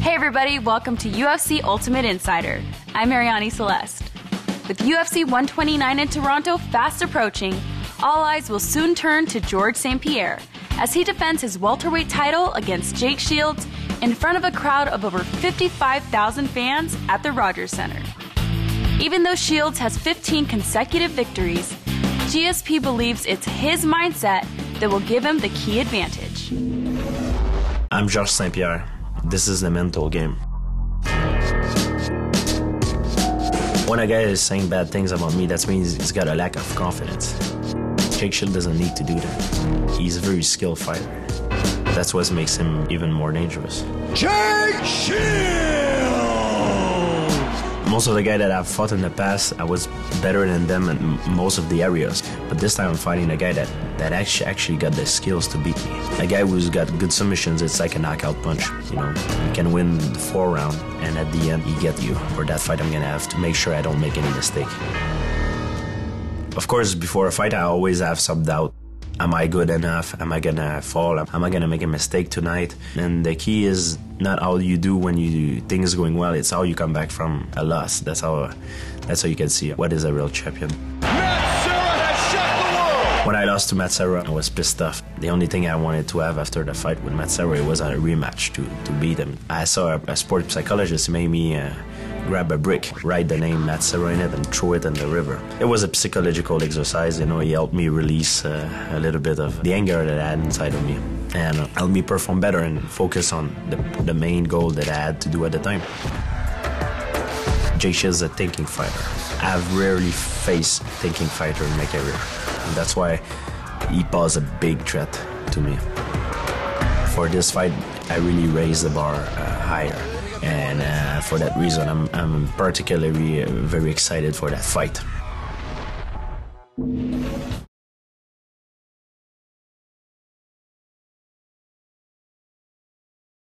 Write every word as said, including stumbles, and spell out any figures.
Hey everybody, welcome to U F C Ultimate Insider. I'm Ariane Celeste. With U F C one twenty-nine in Toronto fast approaching, all eyes will soon turn to Georges Saint Pierre as he defends his welterweight title against Jake Shields in front of a crowd of over fifty-five thousand fans at the Rogers Center. Even though Shields has fifteen consecutive victories, G S P believes it's his mindset that will give him the key advantage. I'm Georges Saint Pierre. This is the mental game. When a guy is saying bad things about me, that means he's got a lack of confidence. Jake Shields doesn't need to do that. He's a very skilled fighter. That's what makes him even more dangerous. Jake Shields! Most of the guys that I've fought in the past, I was better than them in most of the areas. But this time I'm fighting a guy that, that actually, actually got the skills to beat me. A guy who's got good submissions, it's like a knockout punch, you know. You can win the four round, and at the end, he get you. For that fight, I'm gonna have to make sure I don't make any mistake. Of course, before a fight, I always have some doubt. Am I good enough? Am I gonna fall? Am I gonna make a mistake tonight? And the key is not how you do when you things going well, it's how you come back from a loss. That's how, that's how you can see what is a real champion. Matt Serra has shut the world! When I lost to Matt Serra, I was pissed off. The only thing I wanted to have after the fight with Matt Serra was a rematch to, to beat him. I saw a, a sports psychologist made me uh, grab a brick, write the name Matt Serra in it, and throw it in the river. It was a psychological exercise, you know. He helped me release uh, a little bit of the anger that I had inside of me, and uh, helped me perform better and focus on the, the main goal that I had to do at the time. Jake Shields is a thinking fighter. I've rarely faced a thinking fighter in my career, and that's why he posed a big threat to me. For this fight, I really raised the bar uh, higher. And uh, for that reason, I'm, I'm particularly uh, very excited for that fight.